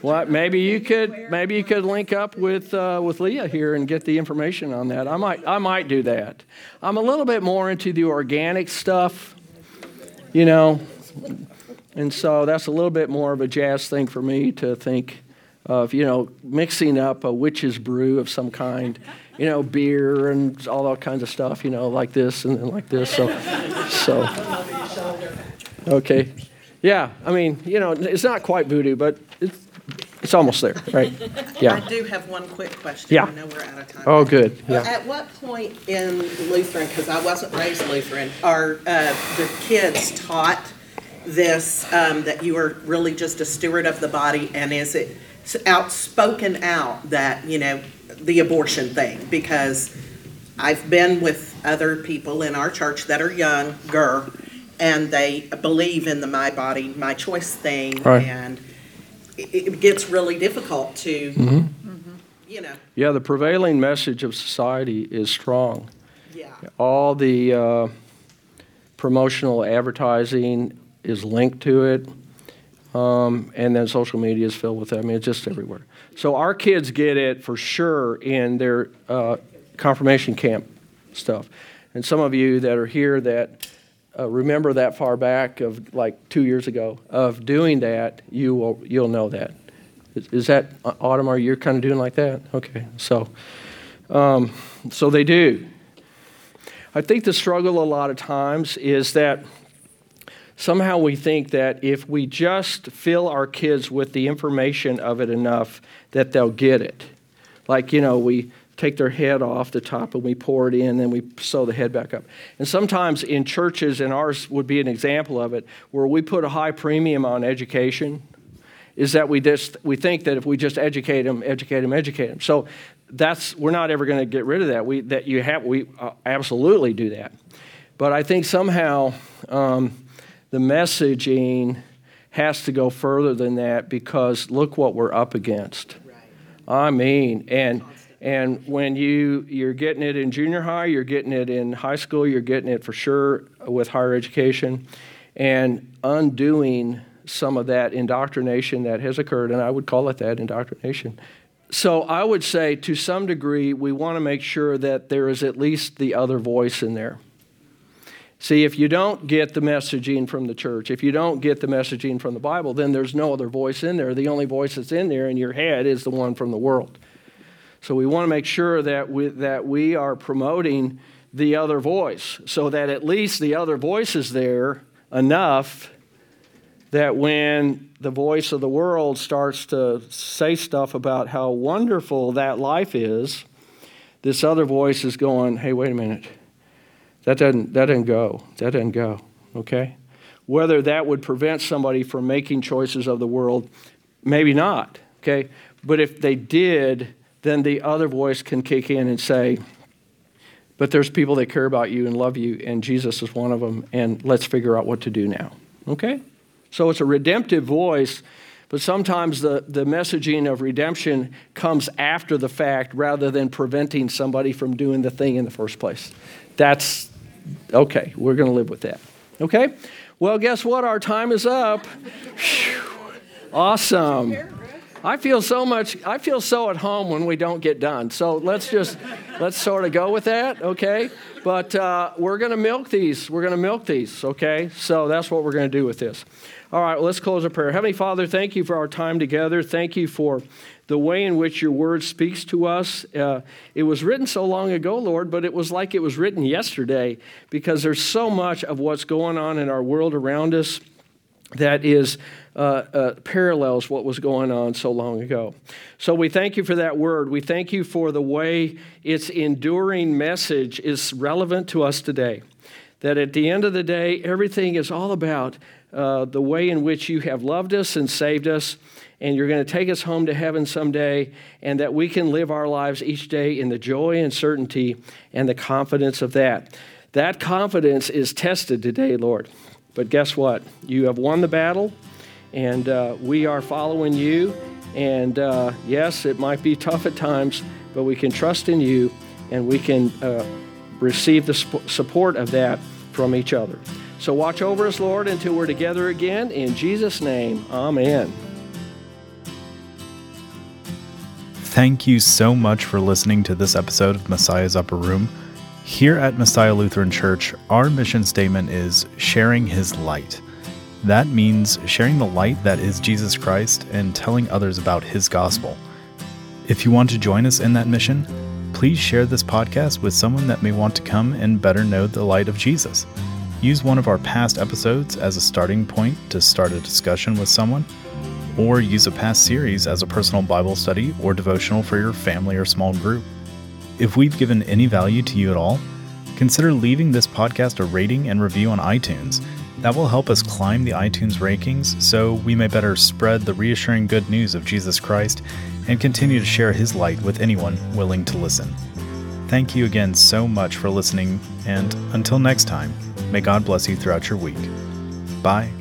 Well, maybe you could maybe you could link up with uh, with Leah here and get the information on that. I might I might do that. I'm a little bit more into the organic stuff, you know, and so that's a little bit more of a jazz thing for me to think of, you know, mixing up a witch's brew of some kind, you know, beer and all that kinds of stuff, you know, like this and then like this. So, so okay, yeah. I mean, you know, it's not quite voodoo, but it's. It's almost there, right? Yeah. I do have one quick question. Yeah. I know we're out of time. Oh, good. Yeah. At what point in Lutheran, because I wasn't raised Lutheran, are uh, the kids taught this, um, that you are really just a steward of the body, and is it outspoken out that, you know, the abortion thing? Because I've been with other people in our church that are younger, and they believe in the my body, my choice thing, right. and... It gets really difficult to, mm-hmm. you know. Yeah, the prevailing message of society is strong. Yeah. All the uh, promotional advertising is linked to it, um, and then social media is filled with it. I mean, it's just everywhere. So our kids get it for sure in their uh, confirmation camp stuff. And some of you that are here that... Uh, remember that far back of like two years ago of doing that, you will you'll know that. Is, is that Autumn? Are you kind of doing like that? Okay, so um, so they do. I think the struggle a lot of times is that somehow we think that if we just fill our kids with the information of it enough, that they'll get it. Like you know we. take their head off the top and we pour it in and we sew the head back up. And sometimes in churches, and ours would be an example of it, where we put a high premium on education, is that we just we think that if we just educate them, educate them, educate them. So that's we're not ever going to get rid of that. We that you have we uh, absolutely do that. But I think somehow um, the messaging has to go further than that because look what we're up against. Right. I mean, and. And when you, you're getting it in junior high, you're getting it in high school, you're getting it for sure with higher education, and undoing some of that indoctrination that has occurred, and I would call it that, indoctrination. So I would say to some degree we want to make sure that there is at least the other voice in there. See, if you don't get the messaging from the church, if you don't get the messaging from the Bible, then there's no other voice in there. The only voice that's in there in your head is the one from the world. So we want to make sure that we, that we are promoting the other voice, so that at least the other voice is there enough that when the voice of the world starts to say stuff about how wonderful that life is, this other voice is going, hey, wait a minute, that doesn't, that doesn't go, that doesn't go, okay? Whether that would prevent somebody from making choices of the world, maybe not, okay? But if they did, then the other voice can kick in and say, but there's people that care about you and love you, and Jesus is one of them, and let's figure out what to do now, okay? So it's a redemptive voice, but sometimes the, the messaging of redemption comes after the fact rather than preventing somebody from doing the thing in the first place. That's okay. We're going to live with that. Okay? Well, guess what? Our time is up. Whew. Awesome. I feel so much, I feel so at home when we don't get done. So let's just, let's sort of go with that, okay? But uh, we're going to milk these. We're going to milk these, okay? So that's what we're going to do with this. All right, well, let's close our prayer. Heavenly Father, thank you for our time together. Thank you for the way in which your word speaks to us. Uh, it was written so long ago, Lord, but it was like it was written yesterday, because there's so much of what's going on in our world around us that is uh, uh, parallels what was going on so long ago. So we thank you for that word. We thank you for the way its enduring message is relevant to us today, that at the end of the day, everything is all about uh, the way in which you have loved us and saved us, and you're going to take us home to heaven someday, and that we can live our lives each day in the joy and certainty and the confidence of that. That confidence is tested today, Lord. But guess what? You have won the battle, and uh, we are following you. And uh, yes, it might be tough at times, but we can trust in you, and we can uh, receive the sp- support of that from each other. So watch over us, Lord, until we're together again. In Jesus' name, amen. Thank you so much for listening to this episode of Messiah's Upper Room. Here at Messiah Lutheran Church, our mission statement is sharing his light. That means sharing the light that is Jesus Christ and telling others about his gospel. If you want to join us in that mission, please share this podcast with someone that may want to come and better know the light of Jesus. Use one of our past episodes as a starting point to start a discussion with someone, or use a past series as a personal Bible study or devotional for your family or small group. If we've given any value to you at all, consider leaving this podcast a rating and review on iTunes. That will help us climb the iTunes rankings so we may better spread the reassuring good news of Jesus Christ and continue to share his light with anyone willing to listen. Thank you again so much for listening, and until next time, may God bless you throughout your week. Bye.